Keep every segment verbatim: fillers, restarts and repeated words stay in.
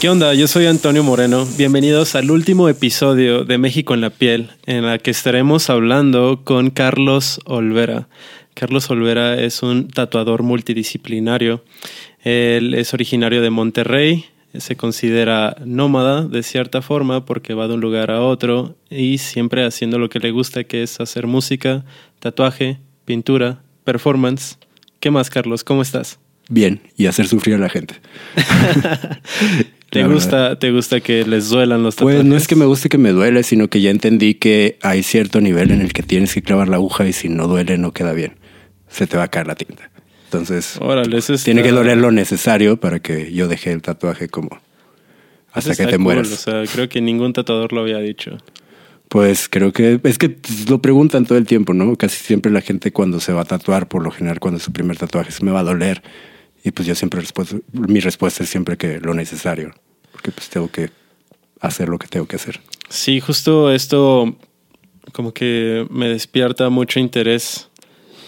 ¿Qué onda? Yo soy Antonio Moreno. Bienvenidos al último episodio de México en la Piel, en la que estaremos hablando con Carlos Olvera. Carlos Olvera es un tatuador multidisciplinario. Él es originario de Monterrey, se considera nómada de cierta forma porque va de un lugar a otro y siempre haciendo lo que le gusta, que es hacer música, tatuaje, pintura, performance. ¿Qué más, Carlos? ¿Cómo estás? Bien, y hacer sufrir a la gente. ¿Te, la gusta, ¿Te gusta que les duelan los tatuajes? Pues no es que me guste que me duele, sino que ya entendí que hay cierto nivel en el que tienes que clavar la aguja y si no duele no queda bien. Se te va a caer la tinta. Entonces, órale, eso está... tiene que doler lo necesario para que yo deje el tatuaje como hasta que te cool, mueras. O sea, creo que ningún tatuador lo había dicho. Pues creo que es que lo preguntan todo el tiempo, ¿no? Casi siempre la gente cuando se va a tatuar, por lo general cuando es su primer tatuaje, se me va a doler. Y pues yo siempre, respu- mi respuesta es siempre que lo necesario, porque pues tengo que hacer lo que tengo que hacer. Sí, justo esto como que me despierta mucho interés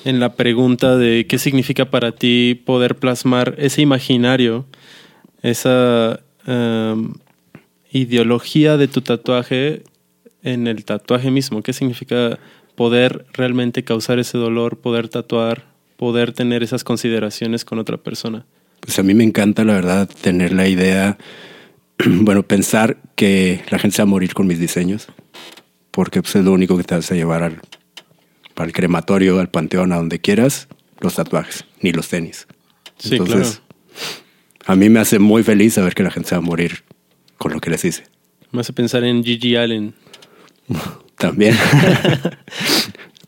en la pregunta de qué significa para ti poder plasmar ese imaginario, esa um, ideología de tu tatuaje en el tatuaje mismo. ¿Qué significa poder realmente causar ese dolor, poder tatuar, poder tener esas consideraciones con otra persona? Pues a mí me encanta, la verdad, tener la idea, bueno, pensar que la gente se va a morir con mis diseños, porque pues, es lo único que te vas a llevar al, al crematorio, al panteón, a donde quieras, los tatuajes, ni los tenis. Sí, entonces, claro. A mí me hace muy feliz saber que la gente se va a morir con lo que les hice. Me hace pensar en G. G. Allen. También.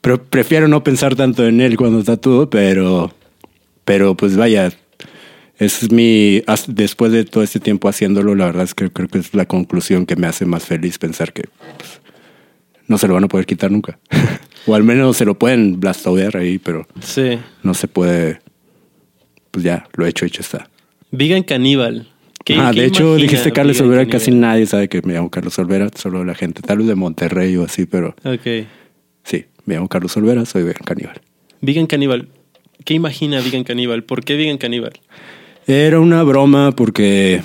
Pero prefiero no pensar tanto en él cuando tatúo, pero, pero pues vaya, es mi, después de todo este tiempo haciéndolo, la verdad es que creo que es la conclusión que me hace más feliz pensar que pues, no se lo van a poder quitar nunca. O al menos se lo pueden blastodear ahí, pero sí. No se puede, pues ya, lo hecho, hecho está. Vegan Caníbal. ¿Qué, ah, ¿qué de hecho dijiste Carlos Olvera, Caníbal? Casi nadie sabe que me llamo Carlos Olvera, solo la gente, tal vez de Monterrey o así, pero... Okay. Sí, me llamo Carlos Olvera, soy Vegan Caníbal. Vegan Caníbal. ¿Qué imagina Vegan Caníbal? ¿Por qué Vegan Caníbal? Era una broma porque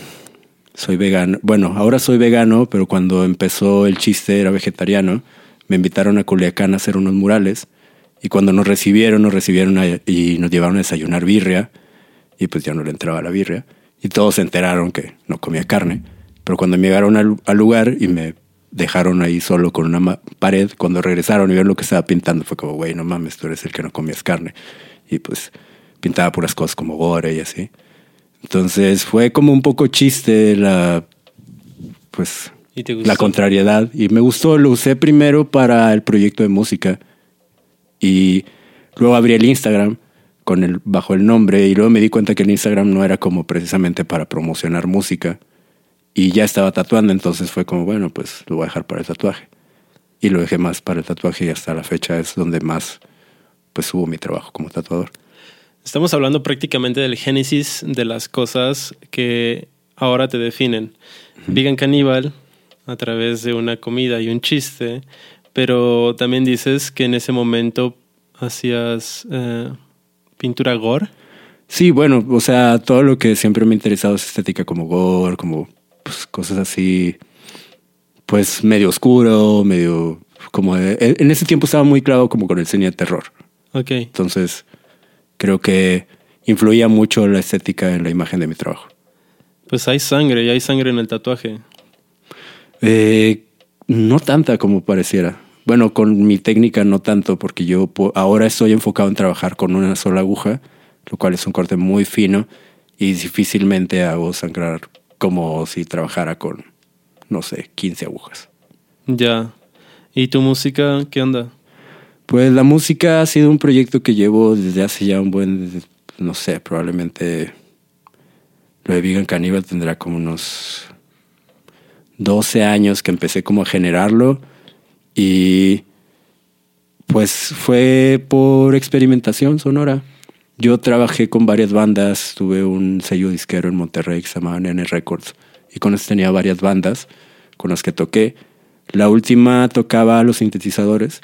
soy vegano. Bueno, ahora soy vegano, pero cuando empezó el chiste era vegetariano. Me invitaron a Culiacán a hacer unos murales. Y cuando nos recibieron, nos recibieron a, y nos llevaron a desayunar birria. Y pues ya no le entraba la birria. Y todos se enteraron que no comía carne. Pero cuando me llegaron al, al lugar y me... dejaron ahí solo con una ma- pared. Cuando regresaron y vieron lo que estaba pintando, fue como, güey, no mames, tú eres el que no comías carne. Y pues pintaba puras cosas como gore y así. Entonces fue como un poco chiste la, pues, la contrariedad. Y me gustó, lo usé primero para el proyecto de música. Y luego abrí el Instagram con el, bajo el nombre. Y luego me di cuenta que el Instagram no era como precisamente para promocionar música. Y ya estaba tatuando, entonces fue como, bueno, pues lo voy a dejar para el tatuaje. Y lo dejé más para el tatuaje y hasta la fecha es donde más pues subo mi trabajo como tatuador. Estamos hablando prácticamente del génesis de las cosas que ahora te definen. Uh-huh. Vegan Caníbal, a través de una comida y un chiste, pero también dices que en ese momento hacías eh, pintura gore. Sí, bueno, o sea, todo lo que siempre me ha interesado es estética como gore, como... pues cosas así, pues medio oscuro, medio como... De, en ese tiempo estaba muy claro como con el cine de terror. Ok. Entonces creo que influía mucho la estética en la imagen de mi trabajo. Pues hay sangre, y hay sangre en el tatuaje. Eh, no tanta como pareciera. Bueno, con mi técnica no tanto, porque yo po- ahora estoy enfocado en trabajar con una sola aguja, lo cual es un corte muy fino y difícilmente hago sangrar... como si trabajara con, no sé, quince agujas. Ya. ¿Y tu música qué onda? Pues la música ha sido un proyecto que llevo desde hace ya un buen... No sé, probablemente... Lo de Vegan Caníbal tendrá como unos doce años que empecé como a generarlo. Y pues fue por experimentación sonora. Yo trabajé con varias bandas, tuve un sello disquero en Monterrey que se llamaba Nene Records y con eso tenía varias bandas con las que toqué. La última tocaba los sintetizadores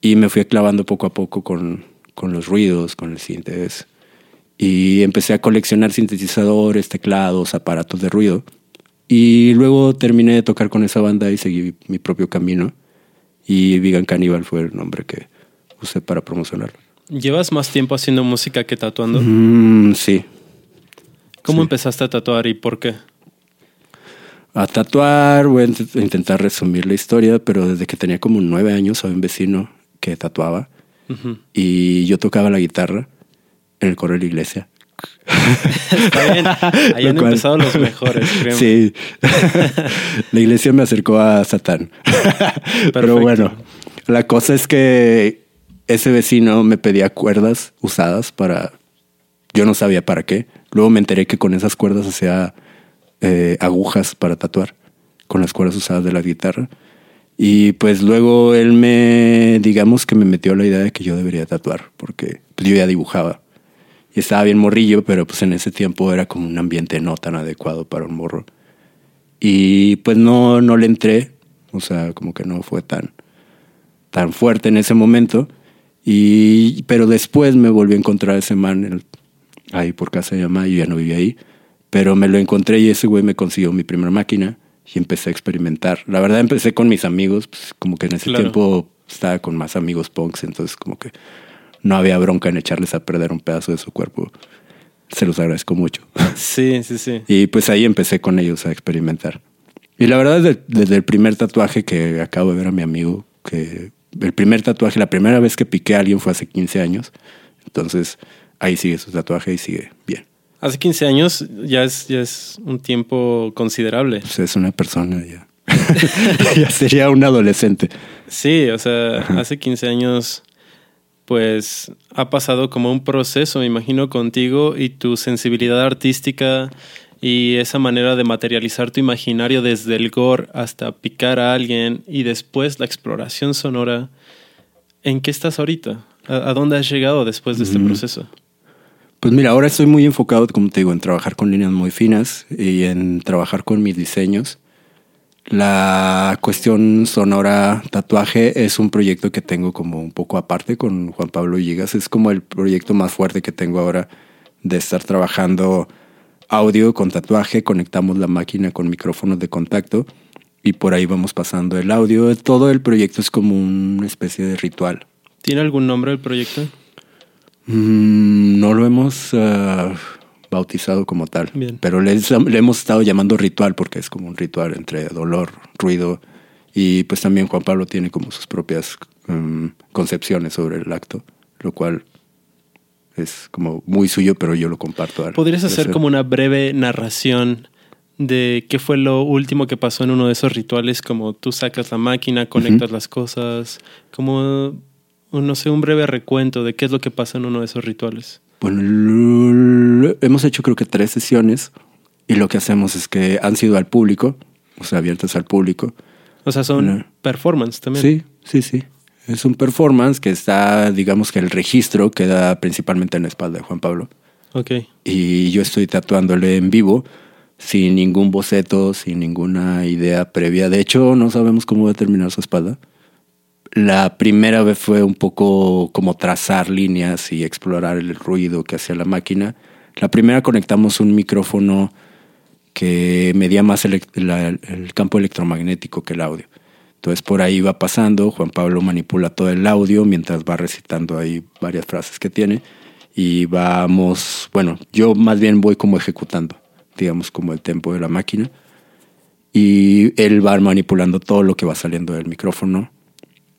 y me fui clavando poco a poco con, con los ruidos, con el sintes. Y empecé a coleccionar sintetizadores, teclados, aparatos de ruido Y luego terminé de tocar con esa banda y seguí mi propio camino. Y Vegan Caníbal fue el nombre que usé para promocionarlo. ¿Llevas más tiempo haciendo música que tatuando? Mm, sí. ¿Cómo sí. empezaste a tatuar y por qué? A tatuar, voy a intentar resumir la historia, pero desde que tenía como nueve años había un vecino que tatuaba uh-huh. y yo tocaba la guitarra en el coro de la iglesia. Está bien, ahí han cual... empezado los mejores, creo. Sí, la iglesia me acercó a Satán. Pero bueno, la cosa es que ese vecino me pedía cuerdas usadas para... Yo no sabía para qué. Luego me enteré que con esas cuerdas hacía eh, agujas para tatuar, con las cuerdas usadas de la guitarra. Y pues luego él me, digamos que me metió la idea de que yo debería tatuar, porque yo ya dibujaba. Y estaba bien morrillo, pero pues en ese tiempo era como un ambiente no tan adecuado para un morro. Y pues no, no le entré, o sea, como que no fue tan, tan fuerte en ese momento. Y, pero después me volví a encontrar a ese man el, ahí por casa de mamá. Yo ya no vivía ahí, pero me lo encontré y ese güey me consiguió mi primera máquina y empecé a experimentar. La verdad empecé con mis amigos, pues, como que en ese claro. tiempo estaba con más amigos punks, entonces como que no había bronca en echarles a perder un pedazo de su cuerpo. Se los agradezco mucho. Sí, sí, sí. Y pues ahí empecé con ellos a experimentar. Y la verdad desde, desde el primer tatuaje que acabo de ver a mi amigo que... El primer tatuaje, la primera vez que piqué a alguien fue hace quince años. Entonces, ahí sigue su tatuaje y sigue bien. Hace quince años ya es, ya es un tiempo considerable. Pues es una persona ya. Ya sería un adolescente. Sí, o sea, ajá. Hace quince años, pues, ha pasado como un proceso, me imagino, contigo y tu sensibilidad artística y esa manera de materializar tu imaginario desde el gore hasta picar a alguien y después la exploración sonora. ¿En qué estás ahorita? ¿A, a dónde has llegado después de este mm. proceso? Pues mira, ahora estoy muy enfocado, como te digo, en trabajar con líneas muy finas y en trabajar con mis diseños. La cuestión sonora tatuaje es un proyecto que tengo como un poco aparte con Juan Pablo Villegas. Es como el proyecto más fuerte que tengo ahora de estar trabajando... audio con tatuaje, conectamos la máquina con micrófonos de contacto y por ahí vamos pasando el audio. Todo el proyecto es como una especie de ritual. ¿Tiene algún nombre el proyecto? Mm, no lo hemos uh, bautizado como tal. Bien. Pero le, le hemos estado llamando ritual porque es como un ritual entre dolor, ruido y pues también Juan Pablo tiene como sus propias um, concepciones sobre el acto, lo cual... es como muy suyo, pero yo lo comparto. Al ¿Podrías hacer placer. Como una breve narración de qué fue lo último que pasó en uno de esos rituales? Como tú sacas la máquina, conectas uh-huh. las cosas, como, no sé, un breve recuento de qué es lo que pasa en uno de esos rituales. Bueno, l- l- hemos hecho creo que tres sesiones y lo que hacemos es que han sido al público, o sea, abiertas al público. O sea, son una... performance también. Sí, sí, sí. Es un performance que está, digamos que el registro queda principalmente en la espalda de Juan Pablo. Okay. Y yo estoy tatuándole en vivo, sin ningún boceto, sin ninguna idea previa. De hecho, no sabemos cómo va a terminar su espalda. La primera vez fue un poco como trazar líneas y explorar el ruido que hacía la máquina. La primera conectamos un micrófono que medía más el, la, el campo electromagnético que el audio. Entonces por ahí va pasando, Juan Pablo manipula todo el audio mientras va recitando ahí varias frases que tiene y vamos, bueno, yo más bien voy como ejecutando, digamos como el tempo de la máquina y él va manipulando todo lo que va saliendo del micrófono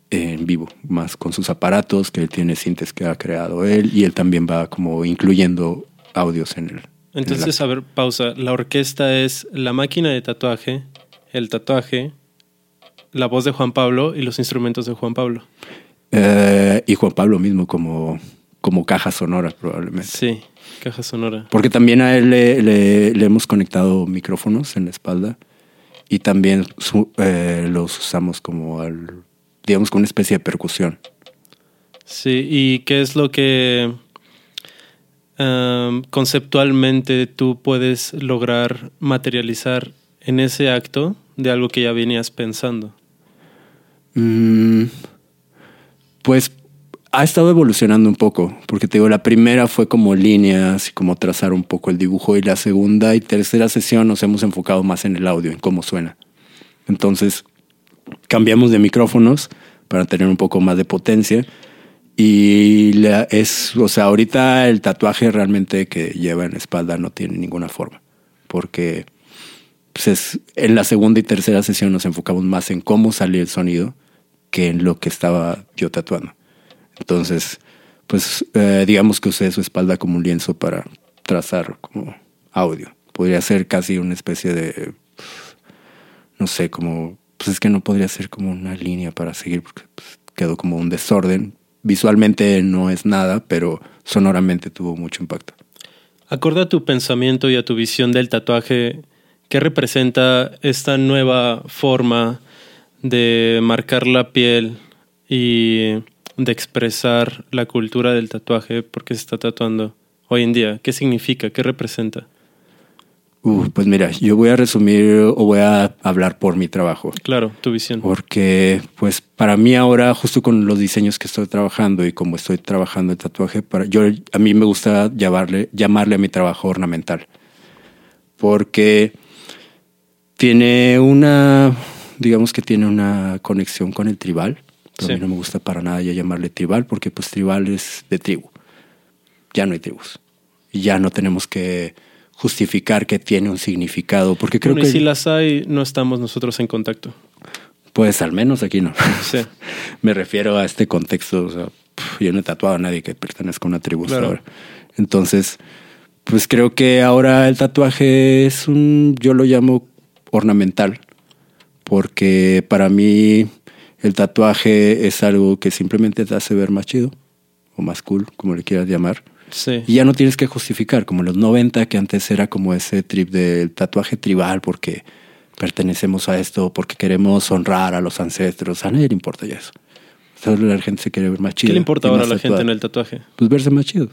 en vivo, más con sus aparatos que él tiene sintes que ha creado él y él también va como incluyendo audios en el... Entonces, en el a ver, pausa, la orquesta es la máquina de tatuaje, el tatuaje... La voz de Juan Pablo y los instrumentos de Juan Pablo. Eh, y Juan Pablo mismo como, como caja sonora probablemente. Sí, caja sonora. Porque también a él le, le, le hemos conectado micrófonos en la espalda y también su, eh, los usamos como, al, digamos, como una especie de percusión. Sí, ¿y qué es lo que um, conceptualmente tú puedes lograr materializar en ese acto de algo que ya venías pensando? Pues ha estado evolucionando un poco, porque te digo, la primera fue como líneas y como trazar un poco el dibujo, y la segunda y tercera sesión nos hemos enfocado más en el audio, en cómo suena. Entonces cambiamos de micrófonos para tener un poco más de potencia, y la, es, o sea, ahorita el tatuaje realmente que lleva en la espalda no tiene ninguna forma, porque pues es, en la segunda y tercera sesión nos enfocamos más en cómo salía el sonido que en lo que estaba yo tatuando. Entonces, pues eh, digamos que usé su espalda como un lienzo para trazar como audio. Podría ser casi una especie de, no sé, como, pues es que no podría ser como una línea para seguir, porque pues, quedó como un desorden. Visualmente no es nada, pero sonoramente tuvo mucho impacto. Acorde a tu pensamiento y a tu visión del tatuaje, ¿qué representa esta nueva forma de marcar la piel y de expresar la cultura del tatuaje? ¿Por qué se está tatuando hoy en día? ¿Qué significa? ¿Qué representa? Uh, pues mira, yo voy a resumir o voy a hablar por mi trabajo. Claro, tu visión. Porque pues para mí ahora, justo con los diseños que estoy trabajando y como estoy trabajando el tatuaje, para, yo, a mí me gusta llamarle, llamarle a mi trabajo ornamental. Porque tiene una, digamos que tiene una conexión con el tribal. Pero sí, a mí no me gusta para nada ya llamarle tribal, porque pues tribal es de tribu. Ya no hay tribus. Y ya no tenemos que justificar que tiene un significado, porque creo bueno, que... Y si las hay, no estamos nosotros en contacto. Pues al menos aquí no. Sí. Me refiero a este contexto. O sea, yo no he tatuado a nadie que pertenezca a una tribu hasta ahora. Entonces, pues creo que ahora el tatuaje es un... Yo lo llamo ornamental, porque para mí... El tatuaje es algo que simplemente te hace ver más chido o más cool, como le quieras llamar. Sí. Y ya no tienes que justificar, como en los noventa, que antes era como ese trip del tatuaje tribal, porque pertenecemos a esto, porque queremos honrar a los ancestros. A nadie le importa ya eso. Entonces, la gente se quiere ver más chido. ¿Qué le importa ahora a la tatuada gente en el tatuaje? Pues verse más chido.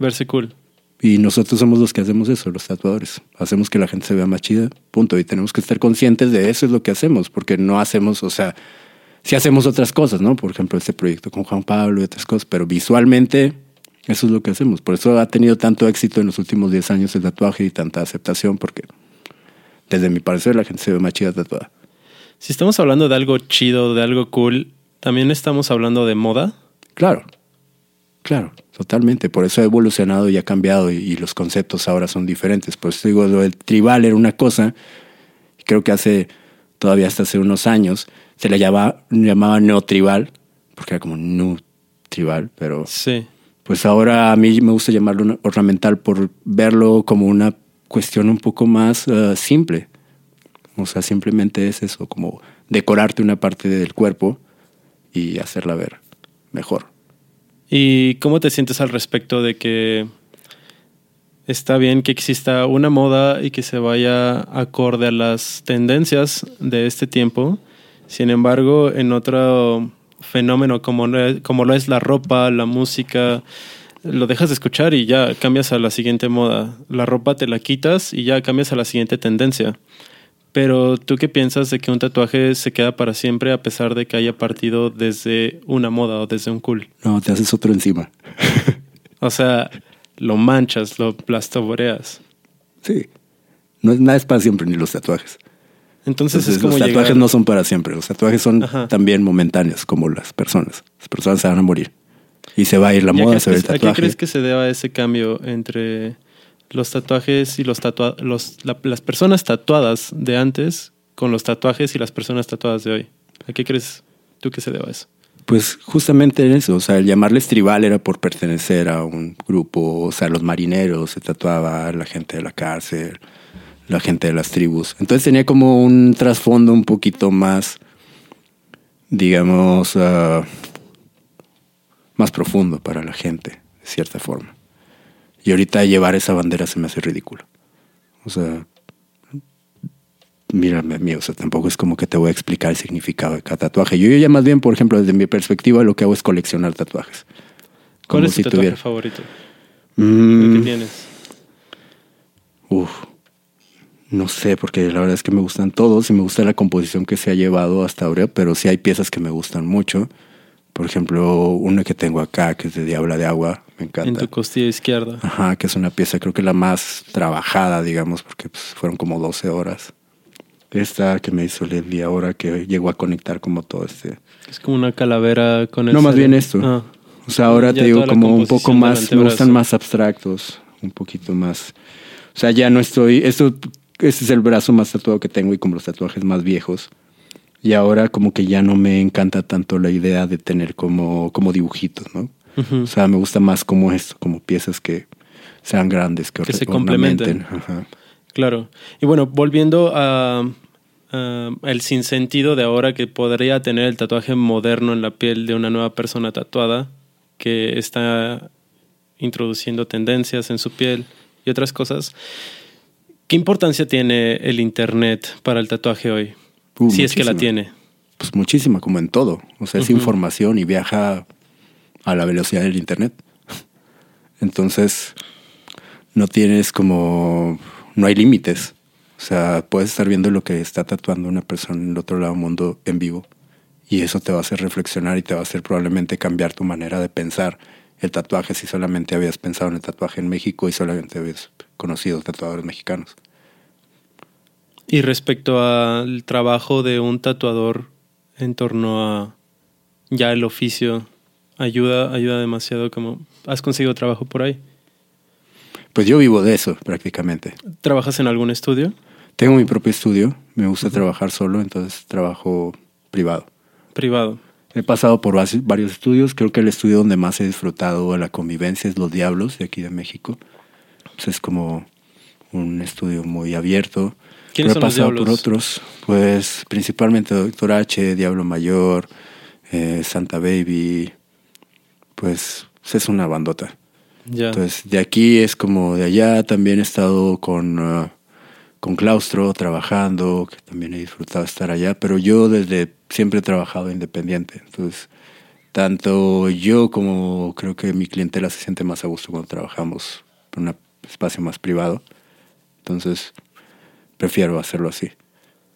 Verse cool. Y nosotros somos los que hacemos eso, los tatuadores. Hacemos que la gente se vea más chida, punto. Y tenemos que estar conscientes de eso, es lo que hacemos, porque no hacemos, o sea... Si hacemos otras cosas, ¿no? Por ejemplo, este proyecto con Juan Pablo y otras cosas, pero visualmente eso es lo que hacemos. Por eso ha tenido tanto éxito en los últimos diez años el tatuaje y tanta aceptación, porque desde mi parecer la gente se ve más chida tatuada. Si estamos hablando de algo chido, de algo cool, ¿también estamos hablando de moda? Claro, claro, totalmente. Por eso ha evolucionado y ha cambiado y, y los conceptos ahora son diferentes. Por eso digo, el tribal era una cosa, creo que hace... Todavía hasta hace unos años se le llamaba, llamaba neotribal, porque era como nu tribal, pero sí. Pues ahora a mí me gusta llamarlo ornamental por verlo como una cuestión un poco más uh, simple. O sea, simplemente es eso, como decorarte una parte del cuerpo y hacerla ver mejor. ¿Y cómo te sientes al respecto de que está bien que exista una moda y que se vaya acorde a las tendencias de este tiempo? Sin embargo, en otro fenómeno como, como lo es la ropa, la música, lo dejas de escuchar y ya cambias a la siguiente moda. La ropa te la quitas y ya cambias a la siguiente tendencia. Pero ¿tú qué piensas de que un tatuaje se queda para siempre a pesar de que haya partido desde una moda o desde un cool? No, te haces otro encima. O sea... Lo manchas, lo plastoboreas. Sí. No es nada es para siempre, ni los tatuajes. Entonces, Entonces es como los tatuajes llegar... no son para siempre. Los tatuajes son Ajá. también momentáneos, como las personas. Las personas se van a morir. Y se va a ir la moda, se va el tatuaje. ¿A qué crees que se deba ese cambio entre los tatuajes y los tatuados? La, las personas tatuadas de antes con los tatuajes y las personas tatuadas de hoy. ¿A qué crees tú que se deba eso? Pues justamente en eso, o sea, el llamarles tribal era por pertenecer a un grupo, o sea, los marineros se tatuaba, la gente de la cárcel, la gente de las tribus. Entonces tenía como un trasfondo un poquito más, digamos, uh, más profundo para la gente, de cierta forma. Y ahorita llevar esa bandera se me hace ridículo. O sea, mírame a mí, o sea, tampoco es como que te voy a explicar el significado de cada tatuaje. Yo, yo ya más bien, por ejemplo, desde mi perspectiva, lo que hago es coleccionar tatuajes. ¿Cuál es tu tatuaje favorito? Mm, ¿El que tienes? Uf, no sé, porque la verdad es que me gustan todos y me gusta la composición que se ha llevado hasta ahora, pero sí hay piezas que me gustan mucho. Por ejemplo, uno que tengo acá, que es de Diabla de Agua, me encanta. En tu costilla izquierda. Ajá, que es una pieza, creo que la más trabajada, digamos, porque pues, fueron como doce horas. Esta que me hizo Leslie ahora, que llegó a conectar como todo este... Es como una calavera con el... No, más bien esto. Ah. O sea, ahora ya te digo como un poco más... Me gustan más abstractos, un poquito más... O sea, ya no estoy... Esto, este es el brazo más tatuado que tengo y como los tatuajes más viejos. Y ahora como que ya no me encanta tanto la idea de tener como, como dibujitos, ¿no? Uh-huh. O sea, me gusta más como esto, como piezas que sean grandes, que, que se complementen. Ajá. Claro. Y bueno, volviendo a, a el sinsentido de ahora que podría tener el tatuaje moderno en la piel de una nueva persona tatuada que está introduciendo tendencias en su piel y otras cosas. ¿Qué importancia tiene el internet para el tatuaje hoy? Uh, si muchísima. Es que la tiene. Pues muchísima, como en todo. O sea, es uh-huh. información y viaja a la velocidad del internet. Entonces, no tienes como... No hay límites. O sea, puedes estar viendo lo que está tatuando una persona en el otro lado del mundo en vivo. Y eso te va a hacer reflexionar y te va a hacer probablemente cambiar tu manera de pensar el tatuaje si solamente habías pensado en el tatuaje en México y solamente habías conocido tatuadores mexicanos. Y respecto al trabajo de un tatuador en torno a ya el oficio, ayuda, ayuda demasiado. Como ¿has conseguido trabajo por ahí? Pues yo vivo de eso prácticamente. ¿Trabajas en algún estudio? Tengo mi propio estudio. Me gusta uh-huh. trabajar solo, entonces trabajo privado. Privado. He pasado por varios estudios. Creo que el estudio donde más he disfrutado de la convivencia es Los Diablos de aquí de México. Pues es como un estudio muy abierto. ¿Quiénes son los Diablos? He pasado por otros, pues principalmente Doctor H, Diablo Mayor, eh, Santa Baby, pues es una bandota. Yeah. Entonces de aquí es como de allá. También he estado con, uh, con Claustro trabajando, que también he disfrutado estar allá, pero yo desde siempre he trabajado independiente. Entonces tanto yo como creo que mi clientela se siente más a gusto cuando trabajamos en un espacio más privado. Entonces... prefiero hacerlo así.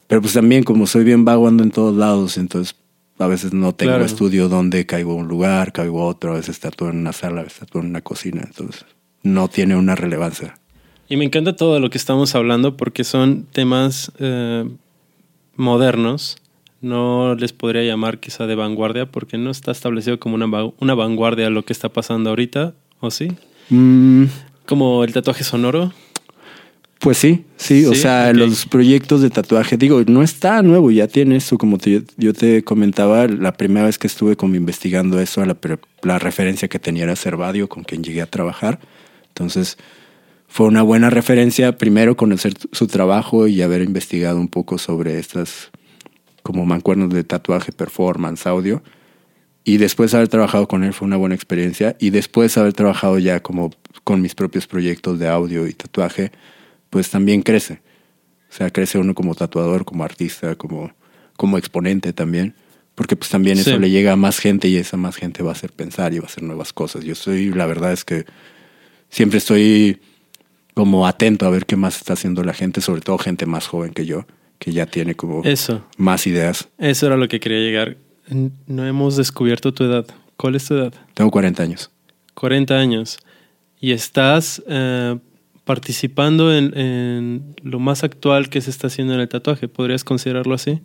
Pero pues también como soy bien vago, ando en todos lados, entonces a veces no tengo claro. estudio donde caigo a un lugar, caigo a otro, a veces tatúo en una sala, a veces tatúo en una cocina, entonces no tiene una relevancia. Y me encanta todo lo que estamos hablando porque son temas eh, modernos, no les podría llamar quizá de vanguardia porque no está establecido como una, va- una vanguardia lo que está pasando ahorita, ¿o sí? Mm. Como el tatuaje sonoro. Pues sí, sí, sí, o sea, okay. Los proyectos de tatuaje, digo, no está nuevo, ya tiene eso, como te, yo te comentaba, la primera vez que estuve como investigando eso, la, la referencia que tenía era Cerbadio, con quien llegué a trabajar, entonces fue una buena referencia, primero conocer su trabajo y haber investigado un poco sobre estas como mancuernos de tatuaje, performance, audio, y después haber trabajado con él fue una buena experiencia, y después haber trabajado ya como con mis propios proyectos de audio y tatuaje, pues también crece. O sea, crece uno como tatuador, como artista, como, como exponente también. Porque pues también sí. Eso le llega a más gente y esa más gente va a hacer pensar y va a hacer nuevas cosas. Yo soy, la verdad es que siempre estoy como atento a ver qué más está haciendo la gente, sobre todo gente más joven que yo, que ya tiene como eso. Más ideas. Eso era lo que quería llegar. No hemos descubierto tu edad. ¿Cuál es tu edad? Tengo cuarenta años. cuarenta años. Y estás... Uh... participando en, en lo más actual que se está haciendo en el tatuaje. ¿Podrías considerarlo así?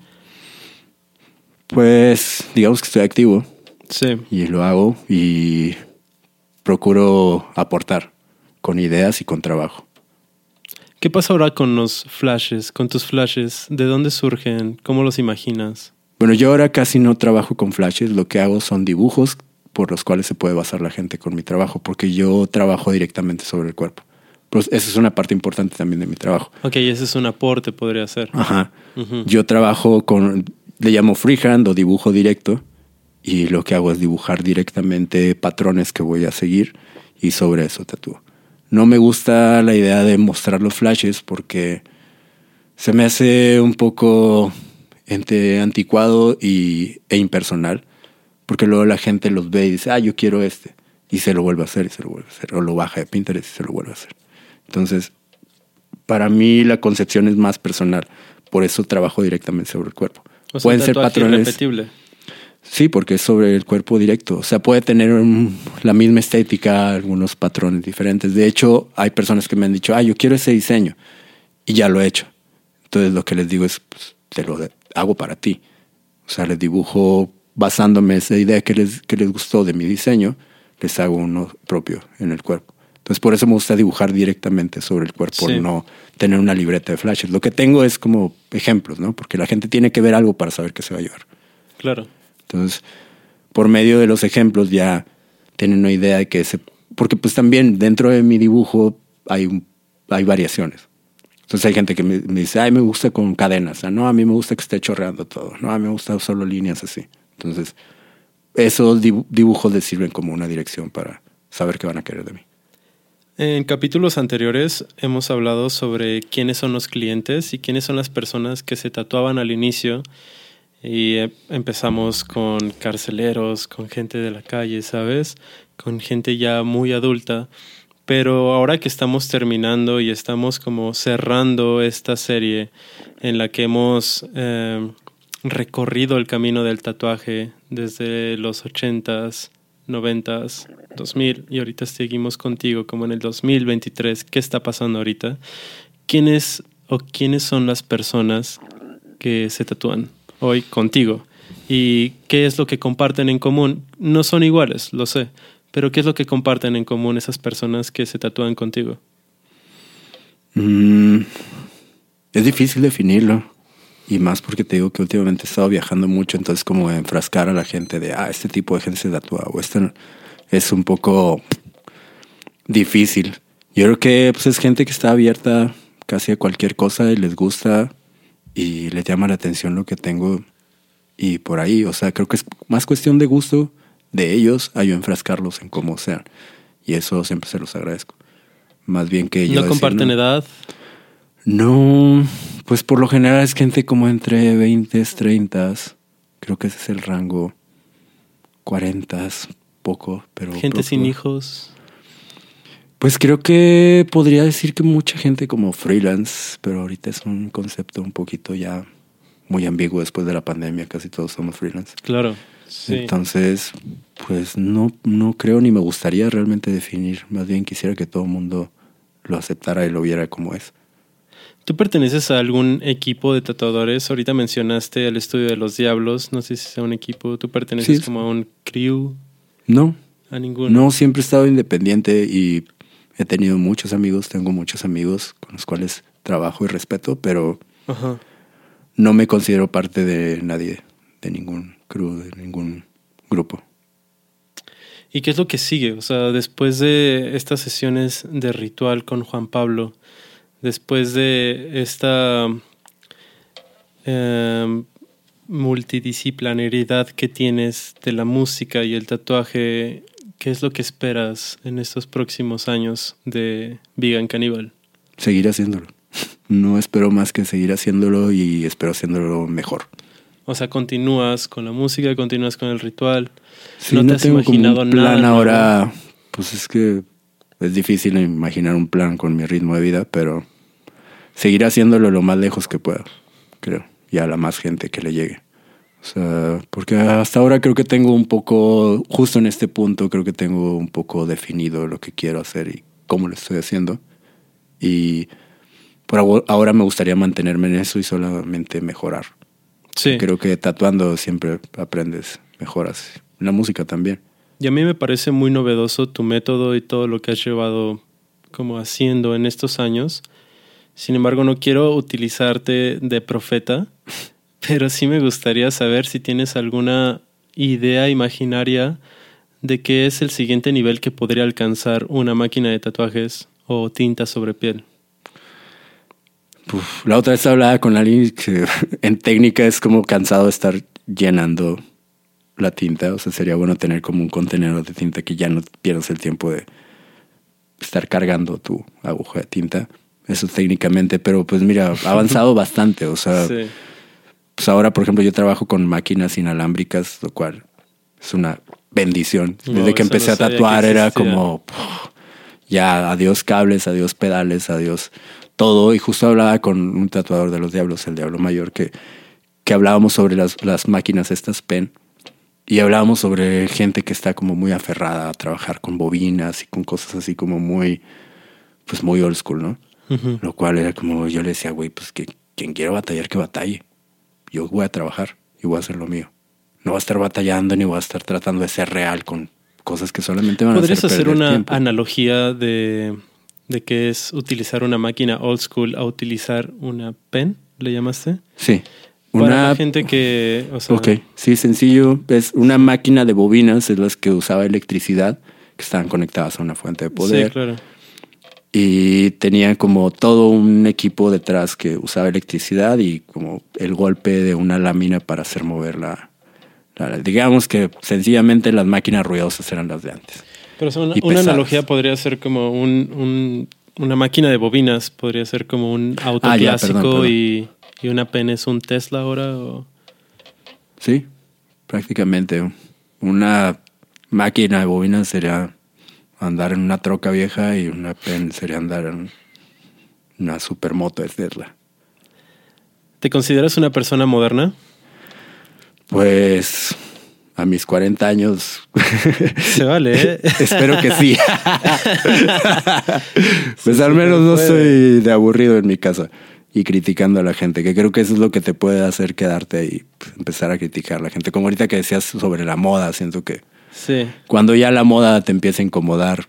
Pues digamos que estoy activo. Sí. Y lo hago y procuro aportar con ideas y con trabajo. ¿Qué pasa ahora con los flashes, con tus flashes? ¿De dónde surgen? ¿Cómo los imaginas? Bueno, yo ahora casi no trabajo con flashes. Lo que hago son dibujos por los cuales se puede basar la gente con mi trabajo, porque yo trabajo directamente sobre el cuerpo. Pues esa es una parte importante también de mi trabajo. Ok, ese es un aporte, podría ser. Ajá. Uh-huh. Yo trabajo con, le llamo freehand o dibujo directo, y lo que hago es dibujar directamente patrones que voy a seguir y sobre eso tatúo. No me gusta la idea de mostrar los flashes porque se me hace un poco entre anticuado y, e impersonal, porque luego la gente los ve y dice, ah, yo quiero este, y se lo vuelve a hacer, y se lo vuelve a hacer, o lo baja de Pinterest y se lo vuelve a hacer. Entonces, para mí la concepción es más personal. Por eso trabajo directamente sobre el cuerpo. O sea, pueden ser patrones. Irrepetible. Sí, porque es sobre el cuerpo directo. O sea, puede tener un, la misma estética, algunos patrones diferentes. De hecho, hay personas que me han dicho, ah, yo quiero ese diseño. Y ya lo he hecho. Entonces lo que les digo es, pues, te lo hago para ti. O sea, les dibujo basándome en esa idea que les, que les gustó de mi diseño, les hago uno propio en el cuerpo. Entonces por eso me gusta dibujar directamente sobre el cuerpo, sí. No tener una libreta de flashes. Lo que tengo es como ejemplos, ¿no? Porque la gente tiene que ver algo para saber qué se va a llevar. Claro. Entonces, por medio de los ejemplos ya tienen una idea de que se... Porque pues también dentro de mi dibujo hay, hay variaciones. Entonces hay gente que me, me dice, ay, me gusta con cadenas. Ah, no, a mí me gusta que esté chorreando todo. No, a mí me gusta solo líneas así. Entonces, esos dibujos les sirven como una dirección para saber qué van a querer de mí. En capítulos anteriores hemos hablado sobre quiénes son los clientes y quiénes son las personas que se tatuaban al inicio. Y empezamos con carceleros, con gente de la calle, ¿sabes? Con gente ya muy adulta. Pero ahora que estamos terminando y estamos como cerrando esta serie en la que hemos eh, recorrido el camino del tatuaje desde los ochentas, noventas, dos mil, y ahorita seguimos contigo como en el dos mil veintitrés. ¿Qué está pasando ahorita? ¿Quiénes o quiénes son las personas que se tatúan hoy contigo? ¿Y qué es lo que comparten en común? No son iguales, lo sé, pero ¿qué es lo que comparten en común esas personas que se tatúan contigo? Mm, es difícil definirlo, y más porque te digo que últimamente he estado viajando mucho, entonces como enfrascar a la gente de, ah, este tipo de gente se tatúa, o este no, es un poco difícil. Yo creo que pues, es gente que está abierta casi a cualquier cosa y les gusta... Y les llama la atención lo que tengo y por ahí. O sea, creo que es más cuestión de gusto de ellos a yo enfrascarlos en cómo sean. Y eso siempre se los agradezco. Más bien que yo... ¿No comparten edad? No, pues por lo general es gente como entre veinte, treinta. Creo que ese es el rango. cuarenta, poco, pero... Gente sin hijos. Pues creo que podría decir que mucha gente como freelance, pero ahorita es un concepto un poquito ya muy ambiguo después de la pandemia. Casi todos somos freelance. Claro, sí. Entonces, pues no, no creo ni me gustaría realmente definir. Más bien quisiera que todo el mundo lo aceptara y lo viera como es. ¿Tú perteneces a algún equipo de tatuadores? Ahorita mencionaste el estudio de Los Diablos. No sé si sea un equipo. ¿Tú perteneces sí. como a un crew? No. ¿A ninguno? No, siempre he estado independiente y... He tenido muchos amigos, tengo muchos amigos con los cuales trabajo y respeto, pero ajá. No me considero parte de nadie, de ningún crew, de ningún grupo. ¿Y qué es lo que sigue? O sea, después de estas sesiones de ritual con Juan Pablo, después de esta eh, multidisciplinaridad que tienes de la música y el tatuaje... ¿Qué es lo que esperas en estos próximos años de Vegan Caníbal? Seguir haciéndolo. No espero más que seguir haciéndolo y espero haciéndolo mejor. O sea, continúas con la música, continúas con el ritual. Sí, ¿No, no te has tengo imaginado como un plan nada, ahora? ¿No? Pues es que es difícil imaginar un plan con mi ritmo de vida, pero seguir haciéndolo lo más lejos que pueda, creo. Y a la más gente que le llegue. O sea, porque hasta ahora creo que tengo un poco, justo en este punto, creo que tengo un poco definido lo que quiero hacer y cómo lo estoy haciendo. Y por ahora me gustaría mantenerme en eso y solamente mejorar. Sí. Creo que tatuando siempre aprendes, mejoras. La música también. Y a mí me parece muy novedoso tu método y todo lo que has llevado como haciendo en estos años. Sin embargo, no quiero utilizarte de profeta. Pero sí me gustaría saber si tienes alguna idea imaginaria de qué es el siguiente nivel que podría alcanzar una máquina de tatuajes o tinta sobre piel. Uf, la otra vez hablaba con alguien que en técnica es como cansado de estar llenando la tinta. O sea, sería bueno tener como un contenedor de tinta que ya no pierdas el tiempo de estar cargando tu aguja de tinta. Eso técnicamente, pero pues mira, ha avanzado bastante. O sea... Sí. Pues ahora, por ejemplo, yo trabajo con máquinas inalámbricas, lo cual es una bendición. Desde no, que empecé no a tatuar era como, puf, ya, adiós cables, adiós pedales, adiós todo. Y justo hablaba con un tatuador de Los Diablos, el Diablo Mayor, que, que hablábamos sobre las, las máquinas estas P E N, Y hablábamos sobre gente que está como muy aferrada a trabajar con bobinas y con cosas así como muy, pues muy old school, ¿no? Uh-huh. Lo cual era como, yo le decía, güey, pues que quien quiera batallar, que batalle. Yo voy a trabajar y voy a hacer lo mío. No voy a estar batallando ni voy a estar tratando de ser real con cosas que solamente van a hacer perder tiempo. ¿Podrías hacer una analogía de, de qué es utilizar una máquina old school a utilizar una pen? ¿Le llamaste? Sí. Para una... la gente que... O sea... Ok, sí, sencillo. Es una máquina de bobinas, es las que usaba electricidad, que estaban conectadas a una fuente de poder. Sí, claro. Y tenía como todo un equipo detrás que usaba electricidad y como el golpe de una lámina para hacer mover la... la digamos que sencillamente las máquinas ruidosas eran las de antes. Pero o sea, una, una analogía podría ser como un, un, una máquina de bobinas, podría ser como un auto ah, clásico ya, perdón, perdón. y... ¿Y una pen es un Tesla ahora? ¿O? Sí, prácticamente. Una máquina de bobinas sería andar en una troca vieja y una pen sería andar en una supermoto de Tesla. ¿Te consideras una persona moderna? Pues a mis cuarenta años... Se vale, ¿eh? Espero que sí. Pues sí, al menos no soy de aburrido en mi casa. Y criticando a la gente, que creo que eso es lo que te puede hacer quedarte y empezar a criticar a la gente. Como ahorita que decías sobre la moda, siento que sí. Cuando ya la moda te empieza a incomodar,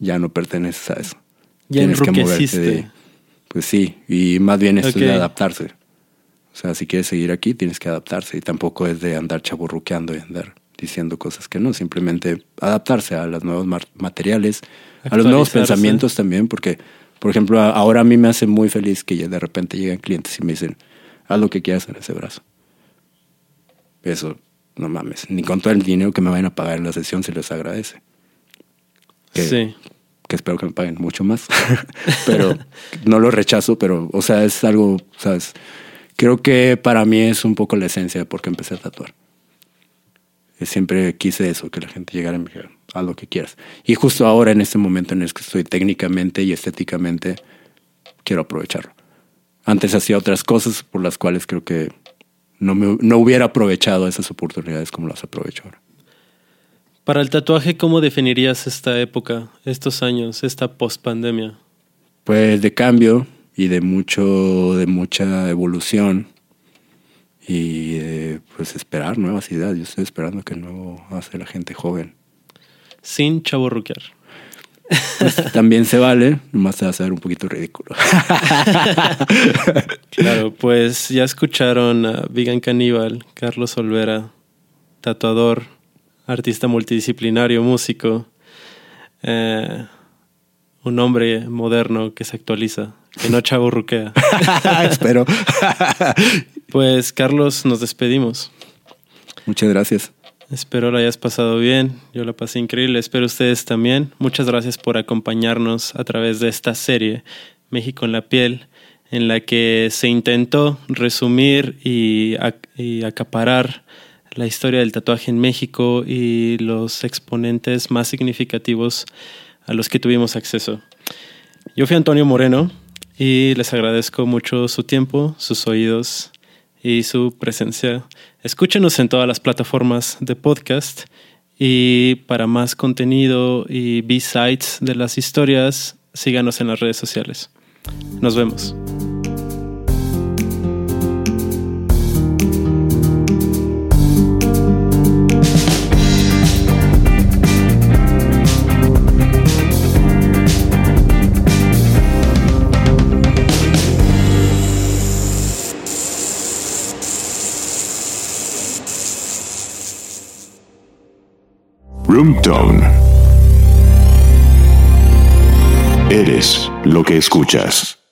ya no perteneces a eso. Ya tienes que moverte de... Pues sí, y más bien esto okay. es de adaptarse. O sea, si quieres seguir aquí, tienes que adaptarse. Y tampoco es de andar chaburruqueando y andar diciendo cosas que no. Simplemente adaptarse a los nuevos materiales, a los nuevos pensamientos también, porque... Por ejemplo, ahora a mí me hace muy feliz que ya de repente llegan clientes y me dicen, haz lo que quieras en ese brazo. Eso, no mames. Ni con todo el dinero que me vayan a pagar en la sesión se les agradece. Que, sí. Que espero que me paguen mucho más. Pero no lo rechazo, pero, o sea, es algo, ¿sabes? Creo que para mí es un poco la esencia de por qué empecé a tatuar. Siempre quise eso, que la gente llegara y me dijera, haz lo que quieras. Y justo ahora, en este momento en el que estoy técnicamente y estéticamente, quiero aprovecharlo. Antes hacía otras cosas por las cuales creo que no, me, no hubiera aprovechado esas oportunidades como las aprovecho ahora. Para el tatuaje, ¿cómo definirías esta época, estos años, esta post-pandemia? Pues de cambio y de, mucho, de mucha evolución. Y eh, pues esperar nuevas ideas. Yo estoy esperando que nuevo hace la gente joven. Sin chavorruquear. Pues también se vale, nomás te vas a ver un poquito ridículo. Claro, pues ya escucharon a Vegan Caníbal, Carlos Olvera, tatuador, artista multidisciplinario, músico. Eh, un hombre moderno que se actualiza, que no chavorruquea. Espero. Pues, Carlos, nos despedimos. Muchas gracias. Espero lo hayas pasado bien. Yo la pasé increíble. Espero ustedes también. Muchas gracias por acompañarnos a través de esta serie, México en la Piel, en la que se intentó resumir y, ac- y acaparar la historia del tatuaje en México y los exponentes más significativos a los que tuvimos acceso. Yo fui Antonio Moreno y les agradezco mucho su tiempo, sus oídos y su presencia. Escúchenos en todas las plataformas de podcast y para más contenido y B-sides de las historias, síganos en las redes sociales. Nos vemos. Room Tone. Eres lo que escuchas.